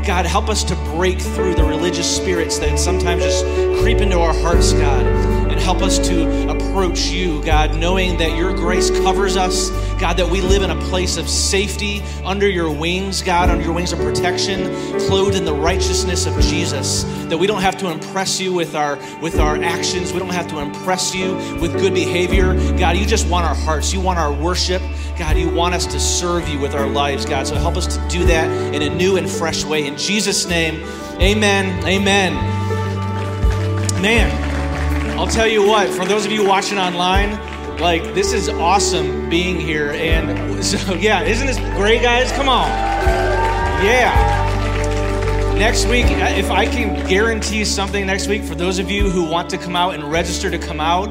God, help us to break through the religious spirits that sometimes just creep into our hearts, God, and help us to approach you, God, knowing that your grace covers us, God, that we live in a place of safety under your wings, God, under your wings of protection, clothed in the righteousness of Jesus, that we don't have to impress you with our with our actions. We don't have to impress you with good behavior. God, you just want our hearts. You want our worship. God, you want us to serve you with our lives, God. So help us to do that in a new and fresh way. In Jesus' name, amen, amen. Man, I'll tell you what, for those of you watching online, like, this is awesome being here. And so, yeah, isn't this great, guys? Come on. Yeah. Next week, if I can guarantee something next week, for those of you who want to come out and register to come out,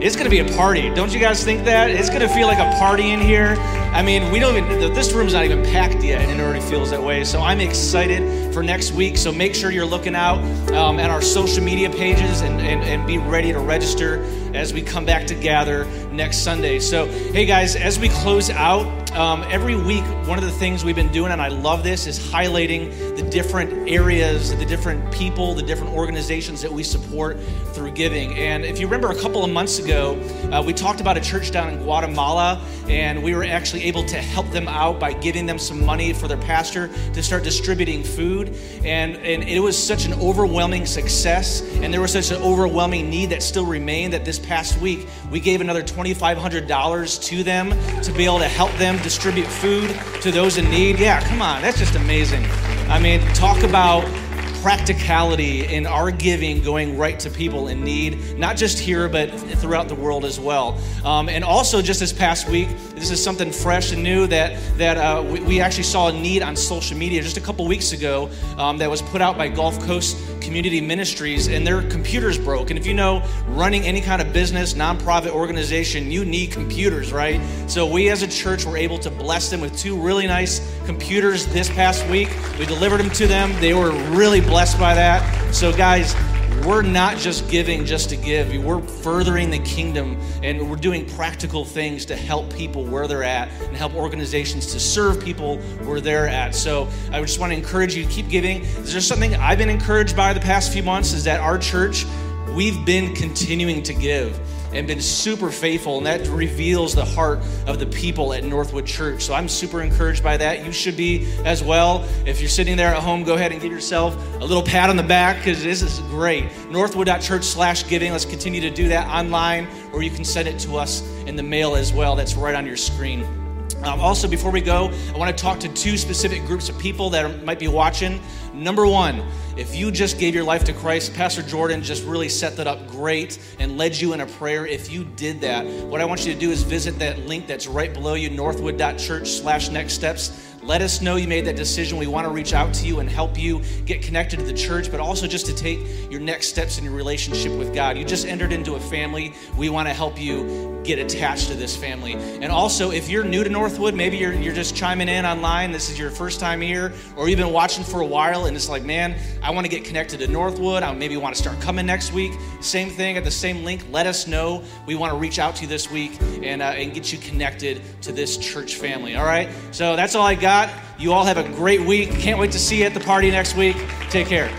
it's going to be a party. Don't you guys think that? It's going to feel like a party in here. I mean, we don't even, this room's not even packed yet, and it already feels that way. So I'm excited for next week. So make sure you're looking out um, at our social media pages and, and, and be ready to register as we come back to gather next Sunday. So, hey guys, as we close out, um, every week, one of the things we've been doing, and I love this, is highlighting the different areas, the different people, the different organizations that we support through giving. And if you remember a couple of months ago, uh, we talked about a church down in Guatemala, and we were actually able to help them out by giving them some money for their pastor to start distributing food. And, and it was such an overwhelming success, and there was such an overwhelming need that still remained that this past week, we gave another twenty-five hundred dollars to them to be able to help them distribute food to those in need. Yeah, come on, that's just amazing. I mean, talk about practicality in our giving going right to people in need, not just here, but throughout the world as well. Um, and also just this past week, this is something fresh and new that, that uh, we, we actually saw a need on social media just a couple weeks ago um, that was put out by Gulf Coast Community Ministries, and their computers broke. And if you know, running any kind of business, nonprofit organization, you need computers, right? So we as a church were able to bless them with two really nice computers this past week. We delivered them to them. They were really blessed by that. So guys, we're not just giving just to give. We're furthering the kingdom, and we're doing practical things to help people where they're at and help organizations to serve people where they're at. So I just want to encourage you to keep giving. Is there something I've been encouraged by the past few months is that our church, we've been continuing to give and been super faithful, and that reveals the heart of the people at Northwood Church. So I'm super encouraged by that. You should be as well. If you're sitting there at home, go ahead and give yourself a little pat on the back, because this is great. Northwood.church slash giving. Let's continue to do that online, or you can send it to us in the mail as well. That's right on your screen. Um, also, before we go, I want to talk to two specific groups of people that are, might be watching. Number one, if you just gave your life to Christ, Pastor Jordan just really set that up great and led you in a prayer. If you did that, what I want you to do is visit that link that's right below you, northwood.church slash next steps. Let us know you made that decision. We want to reach out to you and help you get connected to the church, but also just to take your next steps in your relationship with God. You just entered into a family. We want to help you get attached to this family. And also, if you're new to Northwood, maybe you're, you're just chiming in online, this is your first time here, or you've been watching for a while and it's like, man, I want to get connected to Northwood. I maybe want to start coming next week. Same thing at the same link. Let us know. We want to reach out to you this week and, uh, and get you connected to this church family. All right. So that's all I got. You all have a great week. Can't wait to see you at the party next week. Take care.